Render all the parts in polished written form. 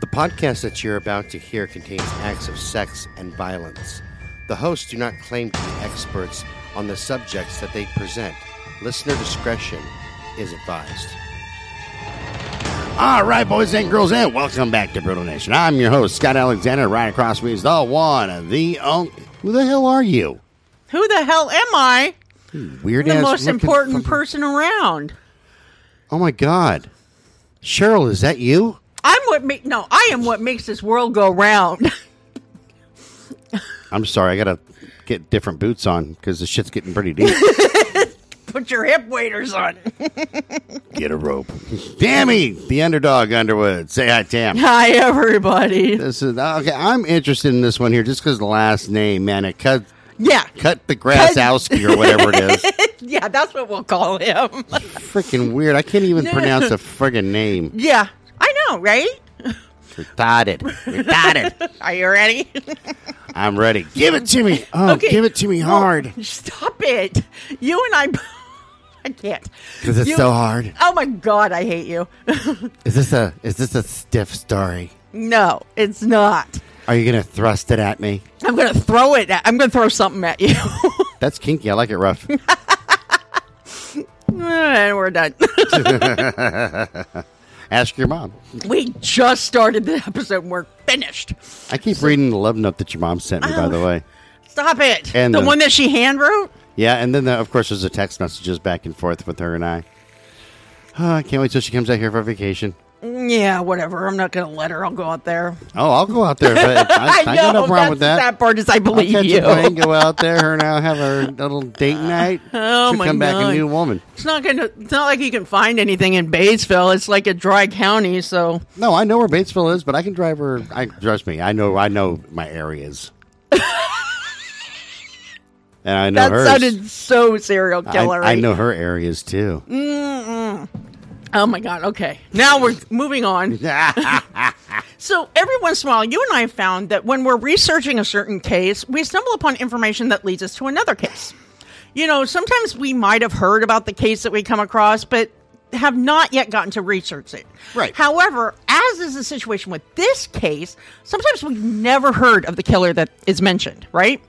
The podcast that you're about to hear contains acts of sex and violence. The hosts do not claim to be experts on the subjects that they present. Listener discretion is advised. All right, boys and girls, and welcome back to Brutal Nation. I'm your host, Scott Alexander. Right across me is the one, the only... Who the hell are you? Who the hell am I? Weird ass. The most important person around. Oh, my God. Cheryl, is that you? I am what makes this world go round. I'm sorry, I gotta get different boots on because the shit's getting pretty deep. Put your hip waders on. Get a rope. Tammy, the underdog Underwood. Say hi, Tam. Hi, everybody. This is okay. I'm interested in this one here just because the last name, man. It cut. Yeah, cut the Grassowski or whatever it is. Yeah, that's what we'll call him. Freaking weird. I can't even pronounce a friggin' name. Yeah. I know, right? Retarded. Are you ready? I'm ready. Give it to me. Oh, okay. Give it to me hard. Oh, stop it. You and I can't. Because it's so hard. Oh, my God, I hate you. Is this a stiff story? No, it's not. Are you going to thrust it at me? I'm going to throw it. I'm going to throw something at you. That's kinky. I like it rough. And we're done. Ask your mom. We just started the episode. We're finished. I keep reading the love note that your mom sent me, by the way. Stop it. And the one that she hand wrote? Yeah, and then, of course, there's the text messages back and forth with her and I. Oh, I can't wait till she comes out here for vacation. Yeah, whatever. I'm not going to let her. I'll go out there. Oh, I'll go out there. But I got no problem with that. That part is I believe I'll catch you. I can go out there. Her and I'll have our little date night. Oh, she'll my come God. Back a new woman. It's not like you can find anything in Batesville. It's like a dry county, so. No, I know where Batesville is, but I can drive her. Trust me. I know my areas. And I know hers. That sounded so serial killer. I know her areas, too. Mm-mm. Oh, my God. Okay. Now we're moving on. So every once in a while, you and I have found that when we're researching a certain case, we stumble upon information that leads us to another case. You know, sometimes we might have heard about the case that we come across, but have not yet gotten to research it. Right. However, as is the situation with this case, sometimes we've never heard of the killer that is mentioned, right?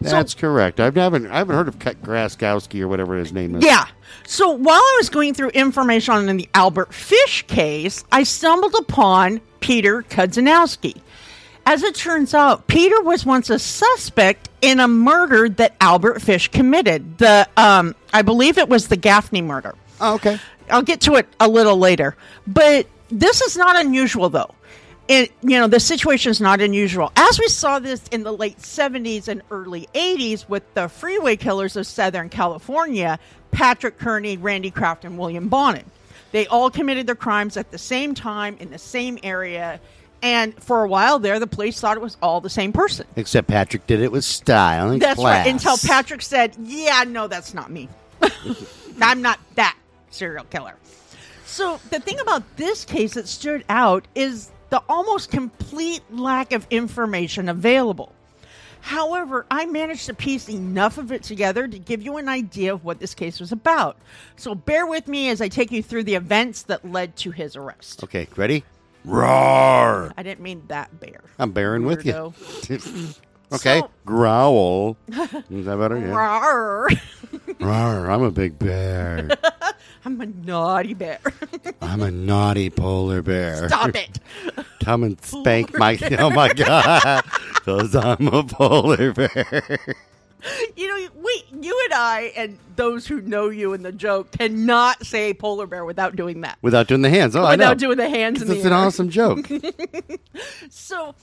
That's correct. I haven't heard of Cut Graskowski or whatever his name is. Yeah. So while I was going through information on the Albert Fish case, I stumbled upon Peter Kudzinowski. As it turns out, Peter was once a suspect in a murder that Albert Fish committed. The I believe it was the Gaffney murder. Oh, okay. I'll get to it a little later. But this is not unusual, though. It, you know, the situation is not unusual. As we saw this in the late 70s and early 80s with the freeway killers of Southern California, Patrick Kearney, Randy Kraft, and William Bonin. They all committed their crimes at the same time in the same area. And for a while there, the police thought it was all the same person. Except Patrick did it with style and class. That's right, until Patrick said, yeah, no, that's not me. I'm not that serial killer. So the thing about this case that stood out is the almost complete lack of information available. However, I managed to piece enough of it together to give you an idea of what this case was about. So bear with me as I take you through the events that led to his arrest. Okay, ready? Roar! I didn't mean that bear. I'm bearing with you. Okay, so, growl. Is that better? Yeah. Roar! Roar, I'm a big bear. I'm a naughty bear. I'm a naughty polar bear. Stop it. Come and spank polar bear. Oh, my God. Because I'm a polar bear. You know, you and I and those who know you in the joke cannot say polar bear without doing that. Without doing the hands. Oh, I know. Without doing the hands in the air. It's an awesome joke. So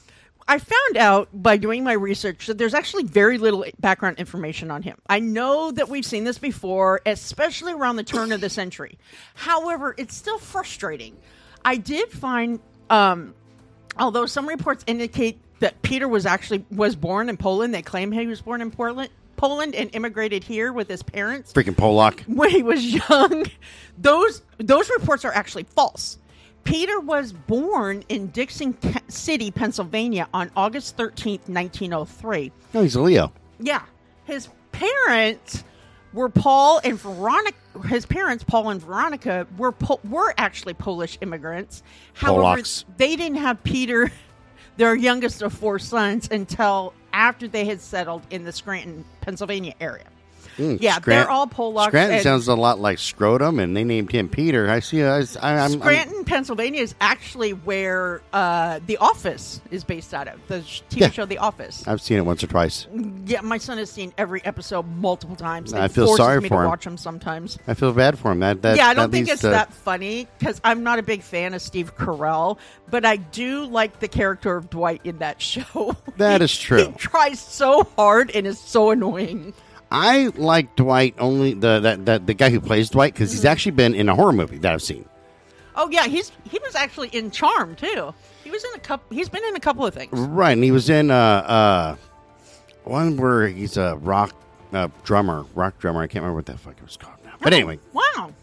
I found out by doing my research that there's actually very little background information on him. I know that we've seen this before, especially around the turn of the century. However, it's still frustrating. I did find, although some reports indicate that Peter was born in Poland. They claim he was born in Poland and immigrated here with his parents. Freaking Polak. When he was young. Those reports are actually false. Peter was born in Dixon City, Pennsylvania on August 13th, 1903. Oh, he's a Leo. Yeah. His parents were Paul and Veronica, his parents, Paul and Veronica, were actually Polish immigrants. However, Polacks. They didn't have Peter, their youngest of four sons, until after they had settled in the Scranton, Pennsylvania area. They're all Polacks. Scranton sounds a lot like Scrotum, and they named him Peter. I see. Scranton, Pennsylvania is actually where The Office is based out of, the TV show The Office. I've seen it once or twice. Yeah, my son has seen every episode multiple times. I feel sorry for him. To watch him sometimes. I feel bad for him. I don't think it's that funny, because I'm not a big fan of Steve Carell, but I do like the character of Dwight in that show. That is true. He tries so hard and is so annoying. I like Dwight, only the guy who plays Dwight, because he's actually been in a horror movie that I've seen. Oh yeah, he was actually in Charm too. He was in a couple. He's been in a couple of things. Right, and he was in one where he's a rock drummer. I can't remember what that fuck it was called now. But anyway, wow,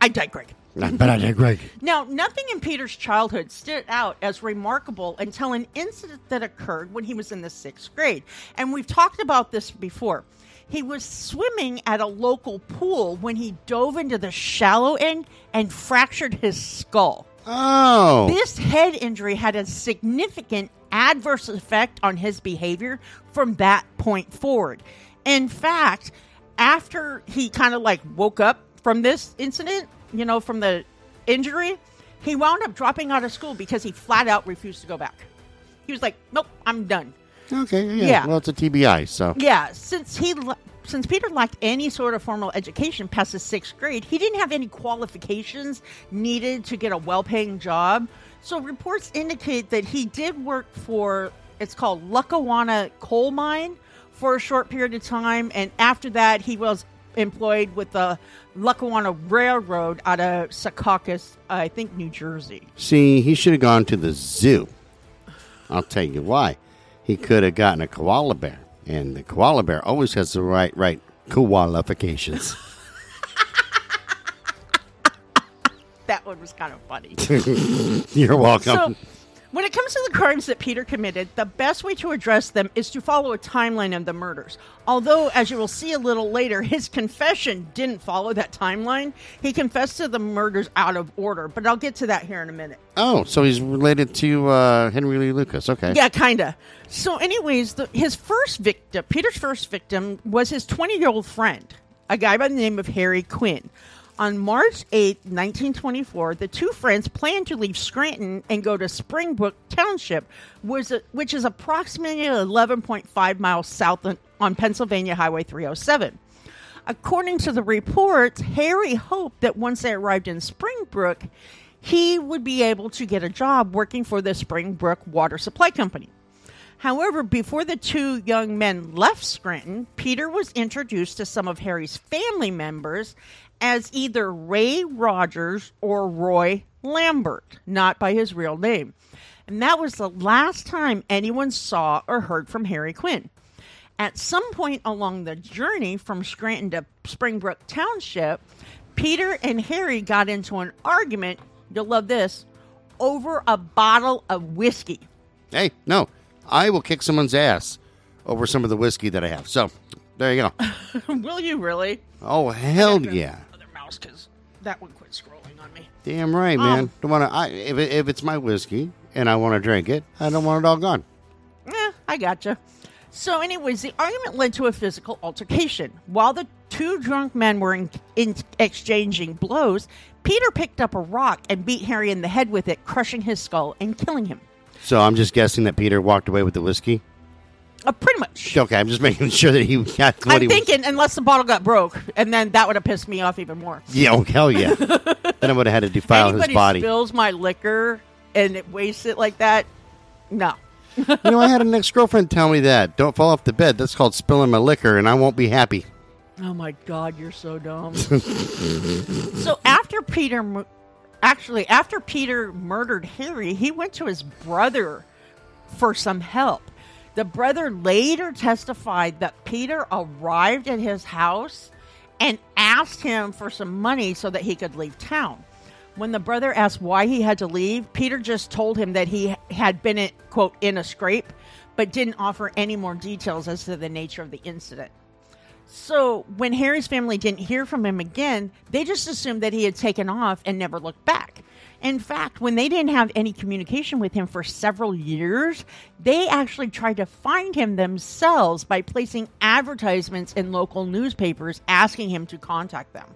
I digress. Now, nothing in Peter's childhood stood out as remarkable until an incident that occurred when he was in the 6th grade, and we've talked about this before. He was swimming at a local pool when he dove into the shallow end and fractured his skull. Oh. This head injury had a significant adverse effect on his behavior from that point forward. In fact, after he kind of like woke up from this incident, you know, from the injury, he wound up dropping out of school because he flat out refused to go back. He was like, nope, I'm done. Okay, yeah. Well, it's a TBI, so. Yeah, since Peter lacked any sort of formal education past his 6th grade, he didn't have any qualifications needed to get a well-paying job. So reports indicate that he did work for, it's called Lackawanna Coal Mine, for a short period of time. And after that, he was employed with the Lackawanna Railroad out of Secaucus, I think, New Jersey. See, he should have gone to the zoo. I'll tell you why. He could have gotten a koala bear, and the koala bear always has the right qualifications. That one was kind of funny. You're welcome. So, when it comes to the crimes that Peter committed, the best way to address them is to follow a timeline of the murders. Although, as you will see a little later, his confession didn't follow that timeline. He confessed to the murders out of order, but I'll get to that here in a minute. Oh, so he's related to Henry Lee Lucas. Okay. Yeah, kind of. So anyways, Peter's first victim was his 20-year-old friend, a guy by the name of Harry Quinn. On March 8, 1924, the two friends planned to leave Scranton and go to Springbrook Township, which is approximately 11.5 miles south on Pennsylvania Highway 307. According to the reports, Harry hoped that once they arrived in Springbrook, he would be able to get a job working for the Springbrook Water Supply Company. However, before the two young men left Scranton, Peter was introduced to some of Harry's family members as either Ray Rogers or Roy Lambert, not by his real name. And that was the last time anyone saw or heard from Harry Quinn. At some point along the journey from Scranton to Springbrook Township, Peter and Harry got into an argument, you'll love this, over a bottle of whiskey. Hey, no, I will kick someone's ass over some of the whiskey that I have. So, there you go. Will you really? Oh, hell yeah. Other mouse, because that one quit scrolling on me. Damn right, man. Don't want to. If it's my whiskey and I want to drink it, I don't want it all gone. Yeah, I gotcha. So anyways, the argument led to a physical altercation. While the two drunk men were exchanging blows, Peter picked up a rock and beat Harry in the head with it, crushing his skull and killing him. So I'm just guessing that Peter walked away with the whiskey? Pretty much. Okay, I'm just making sure that he got what I'm thinking, unless the bottle got broke, and then that would have pissed me off even more. Yeah, oh, hell yeah. Then I would have had to defile his body. Anybody spills my liquor and it wastes it like that, no. You know, I had an ex-girlfriend tell me that. Don't fall off the bed. That's called spilling my liquor, and I won't be happy. Oh, my God, you're so dumb. So after Peter murdered Harry, he went to his brother for some help. The brother later testified that Peter arrived at his house and asked him for some money so that he could leave town. When the brother asked why he had to leave, Peter just told him that he had been, quote, in a scrape, but didn't offer any more details as to the nature of the incident. So when Harry's family didn't hear from him again, they just assumed that he had taken off and never looked back. In fact, when they didn't have any communication with him for several years, they actually tried to find him themselves by placing advertisements in local newspapers asking him to contact them.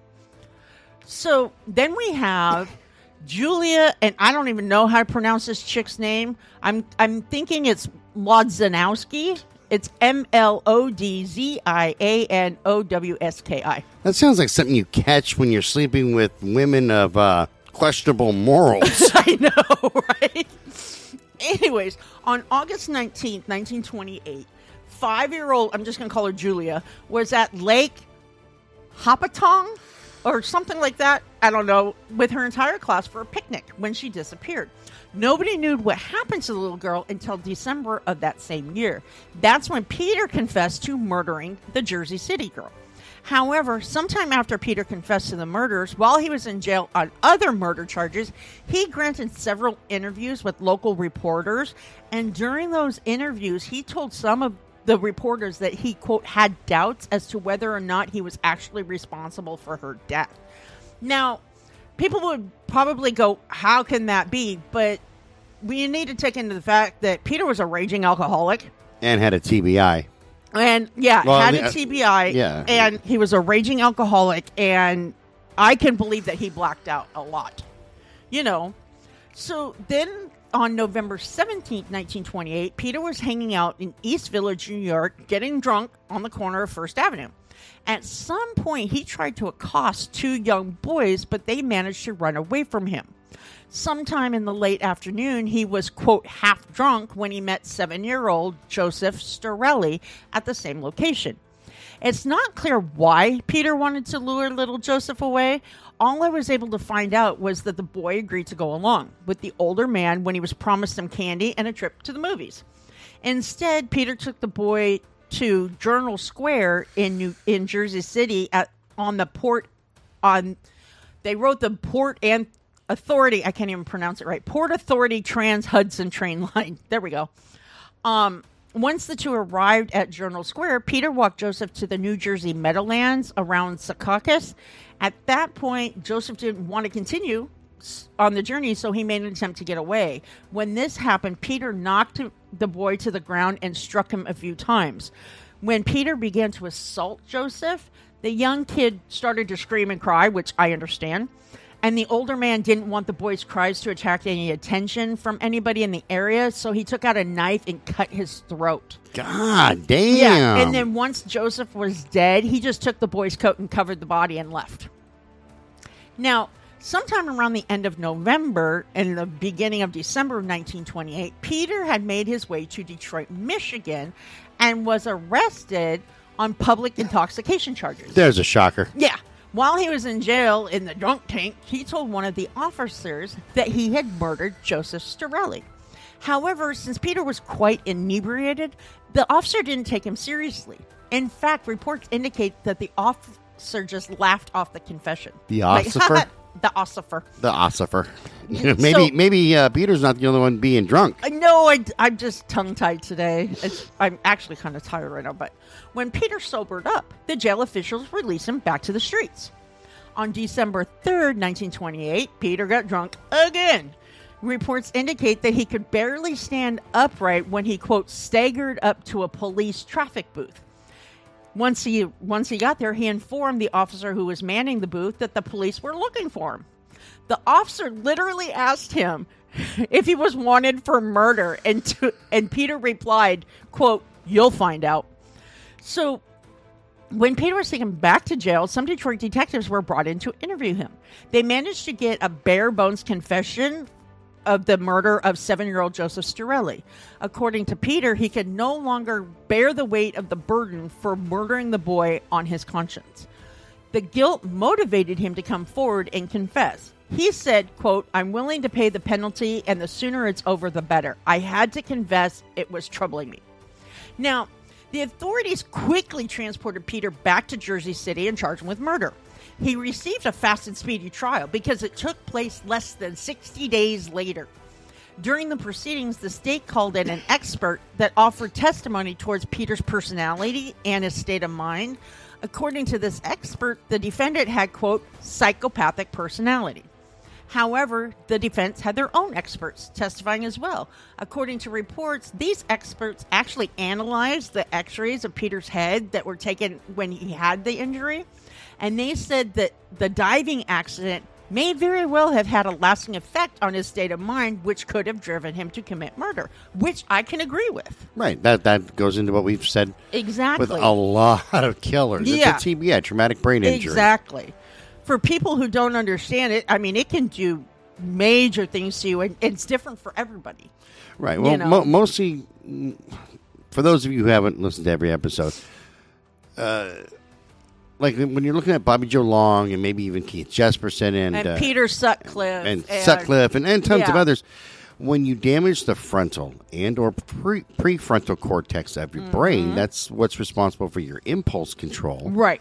So then we have Julia, and I don't even know how to pronounce this chick's name. I'm thinking it's Lodzianowski. It's MLOdzianowski. That sounds like something you catch when you're sleeping with women of questionable morals. I know, right? Anyways, on August 19th, 1928, 5-year-old, I'm just going to call her Julia, was at Lake Hopatcong or something like that, I don't know, with her entire class for a picnic when she disappeared. Nobody knew what happened to the little girl until December of that same year. That's when Peter confessed to murdering the Jersey City girl. However, sometime after Peter confessed to the murders, while he was in jail on other murder charges, he granted several interviews with local reporters. And during those interviews, he told some of the reporters that he, quote, had doubts as to whether or not he was actually responsible for her death. Now, people would probably go, how can that be? But we need to take into the fact that Peter was a raging alcoholic. And had a TBI. And, yeah, well, had a TBI. Yeah. And he was a raging alcoholic. And I can believe that he blacked out a lot. You know. So then on November 17th, 1928, Peter was hanging out in East Village, New York, getting drunk on the corner of First Avenue. At some point, he tried to accost two young boys, but they managed to run away from him. Sometime in the late afternoon, he was, quote, half drunk when he met 7-year-old Joseph Storelli at the same location. It's not clear why Peter wanted to lure little Joseph away. All I was able to find out was that the boy agreed to go along with the older man when he was promised some candy and a trip to the movies. Instead, Peter took the boy to Journal Square in Jersey City they wrote the Port and Authority, I can't even pronounce it right, Port Authority Trans Hudson train line. There we go. Once the two arrived at Journal Square, Peter walked Joseph to the New Jersey Meadowlands around Secaucus. At that point, Joseph didn't want to continue on the journey, so he made an attempt to get away. When this happened, Peter knocked the boy to the ground and struck him a few times. When Peter began to assault Joseph, the young kid started to scream and cry, which I understand, and the older man didn't want the boy's cries to attract any attention from anybody in the area, so he took out a knife and cut his throat. God damn. Yeah. And then once Joseph was dead, he just took the boy's coat and covered the body and left. Now, sometime around the end of November and the beginning of December of 1928, Peter had made his way to Detroit, Michigan, and was arrested on public intoxication charges. There's a shocker. Yeah. While he was in jail in the drunk tank, he told one of the officers that he had murdered Joseph Storelli. However, since Peter was quite inebriated, the officer didn't take him seriously. In fact, reports indicate that the officer just laughed off the confession. The officer? Like, The ossifer. maybe Peter's not the only one being drunk. No, I'm just tongue-tied today. I'm actually kind of tired right now. But when Peter sobered up, the jail officials released him back to the streets. On December 3rd, 1928, Peter got drunk again. Reports indicate that he could barely stand upright when he, quote, staggered up to a police traffic booth. Once he got there, he informed the officer who was manning the booth that the police were looking for him. The officer literally asked him if he was wanted for murder, and Peter replied, quote, "You'll find out." So when Peter was taken back to jail, some Detroit detectives were brought in to interview him. They managed to get a bare-bones confession of the murder of 7-year-old Joseph Storelli. According to Peter, he could no longer bear the weight of the burden for murdering the boy on his conscience. The guilt motivated him to come forward and confess. He said, quote, "I'm willing to pay the penalty, and the sooner it's over, the better. I had to confess. It was troubling me." Now, the authorities quickly transported Peter back to Jersey City and charged him with murder. He received a fast and speedy trial because it took place less than 60 days later. During the proceedings, the state called in an expert that offered testimony towards Peter's personality and his state of mind. According to this expert, the defendant had, quote, psychopathic personality. However, the defense had their own experts testifying as well. According to reports, these experts actually analyzed the x-rays of Peter's head that were taken when he had the injury, and they said that the diving accident may very well have had a lasting effect on his state of mind, which could have driven him to commit murder, which I can agree with. Right. That goes into what we've said exactly with a lot of killers. Yeah. It's a TBI, traumatic brain injury. Exactly. For people who don't understand it, I mean, it can do major things to you, and it's different for everybody. Right. Well, you know? mostly, for those of you who haven't listened to every episode, like when you're looking at Bobby Joe Long and maybe even Keith Jesperson and Peter Sutcliffe and tons of others, when you damage the frontal and or prefrontal cortex of your brain, that's what's responsible for your impulse control. Right.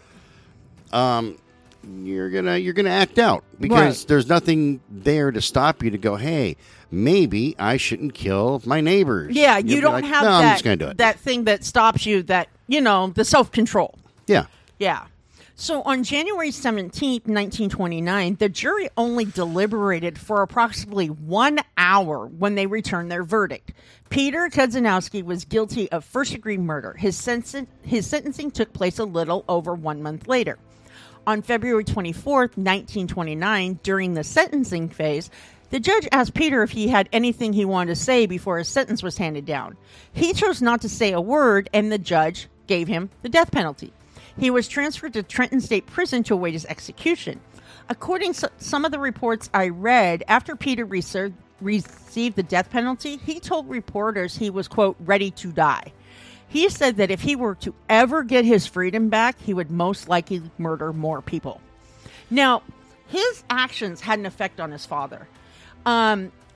You're gonna act out because there's nothing there to stop you to go, hey, maybe I shouldn't kill my neighbors. Yeah, you don't have that thing that stops you, that, you know, the self control. Yeah. Yeah. So on January 17th, 1929, the jury only deliberated for approximately 1 hour when they returned their verdict. Peter Kudzinowski was guilty of first-degree murder. His sentencing took place a little over 1 month later. On February 24th, 1929, during the sentencing phase, the judge asked Peter if he had anything he wanted to say before his sentence was handed down. He chose not to say a word, and the judge gave him the death penalty. He was transferred to Trenton State Prison to await his execution. According to some of the reports I read, after Peter received the death penalty, he told reporters he was, quote, ready to die. He said that if he were to ever get his freedom back, he would most likely murder more people. Now, his actions had an effect on his father.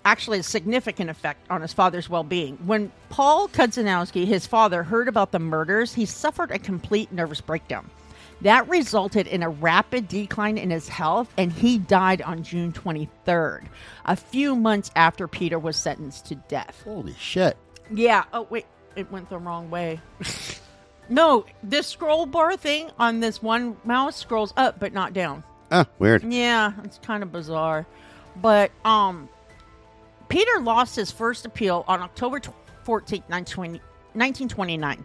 Actually, a significant effect on his father's well-being. When Paul Kudzinowski, his father, heard about the murders, he suffered a complete nervous breakdown. That resulted in a rapid decline in his health, and he died on June 23rd, a few months after Peter was sentenced to death. Holy shit. Yeah. Oh, wait. It went the wrong way. No, this scroll bar thing on this one mouse scrolls up but not down. Oh, weird. Yeah, it's kind of bizarre. But, Peter lost his first appeal on October 14, 1929.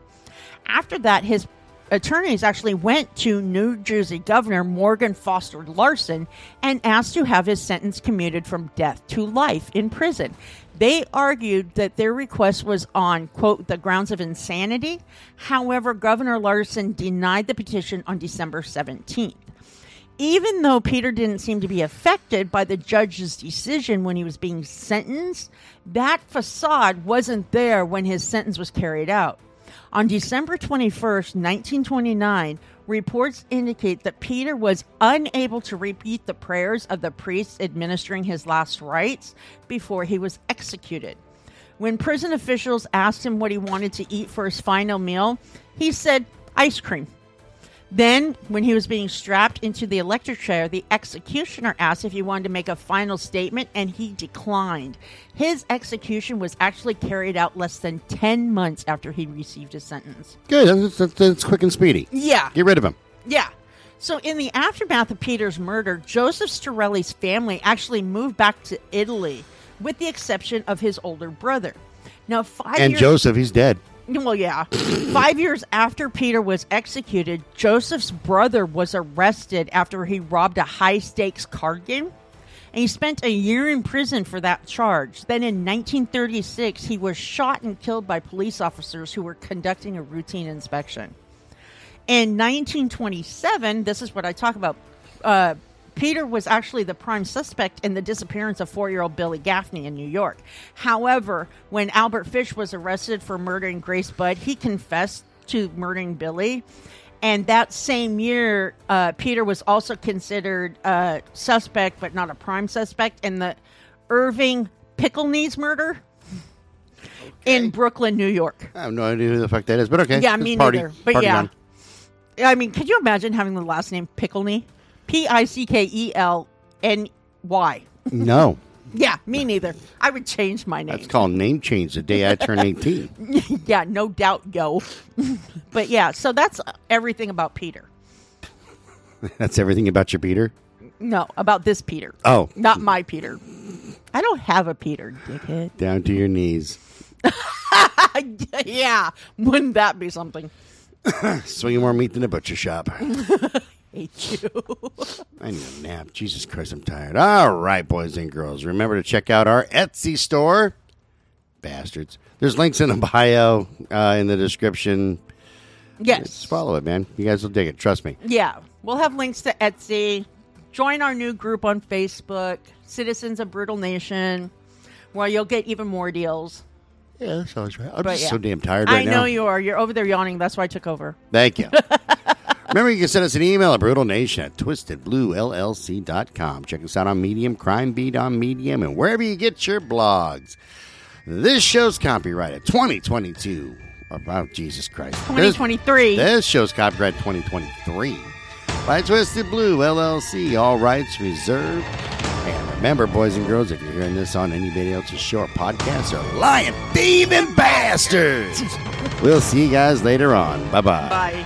After that, his attorneys actually went to New Jersey Governor Morgan Foster Larson and asked to have his sentence commuted from death to life in prison. They argued that their request was on, quote, the grounds of insanity. However, Governor Larson denied the petition on December 17th. Even though Peter didn't seem to be affected by the judge's decision when he was being sentenced, that facade wasn't there when his sentence was carried out. On December 21st, 1929, reports indicate that Peter was unable to repeat the prayers of the priests administering his last rites before he was executed. When prison officials asked him what he wanted to eat for his final meal, he said, ice cream. Then, when he was being strapped into the electric chair, the executioner asked if he wanted to make a final statement, and he declined. His execution was actually carried out less than 10 months after he received his sentence. Good. That's quick and speedy. Yeah. Get rid of him. Yeah. So, in the aftermath of Peter's murder, Joseph Storelli's family actually moved back to Italy, with the exception of his older brother. Now, Joseph, he's dead. Well, yeah. 5 years after Peter was executed, Joseph's brother was arrested after he robbed a high-stakes card game, and he spent a year in prison for that charge. Then in 1936, he was shot and killed by police officers who were conducting a routine inspection. In 1927, this is what I talk about, Peter was actually the prime suspect in the disappearance of 4-year-old Billy Gaffney in New York. However, when Albert Fish was arrested for murdering Grace Budd, he confessed to murdering Billy. And that same year, Peter was also considered a suspect, but not a prime suspect, in the Irving Pickleney's murder in Brooklyn, New York. I have no idea who the fuck that is, but okay. Yeah, me neither. But yeah. I mean, could you imagine having the last name Pickleney? P-I-C-K-E-L-N-Y. No. Yeah, me neither. I would change my name. That's called name change the day I turn 18. Yeah, no doubt, yo. But yeah, so that's everything about Peter. That's everything about your Peter? No, about this Peter. Oh. Not my Peter. I don't have a Peter, dickhead. Down to your knees. Yeah. Wouldn't that be something? Swinging more meat than a butcher shop. Hate you. I need a nap. Jesus Christ, I'm tired. All right, boys and girls. Remember to check out our Etsy store. Bastards. There's links in the bio, in the description. Yes. Just follow it, man. You guys will dig it. Trust me. Yeah. We'll have links to Etsy. Join our new group on Facebook, Citizens of Brutal Nation, where you'll get even more deals. Yeah, that sounds right. I'm just so damn tired right now. I know you are. You're over there yawning. That's why I took over. Thank you. Remember, you can send us an email at BrutalNation at TwistedBlueLLC.com. Check us out on Medium, Crime Beat on Medium, and wherever you get your blogs. This show's copyrighted 2022. Oh, Jesus Christ. 2023. This show's copyright 2023. By Twisted Blue LLC, all rights reserved. And remember, boys and girls, if you're hearing this on anybody else's show or podcast, you're lying, thieving bastards. We'll see you guys later on. Bye-bye. Bye.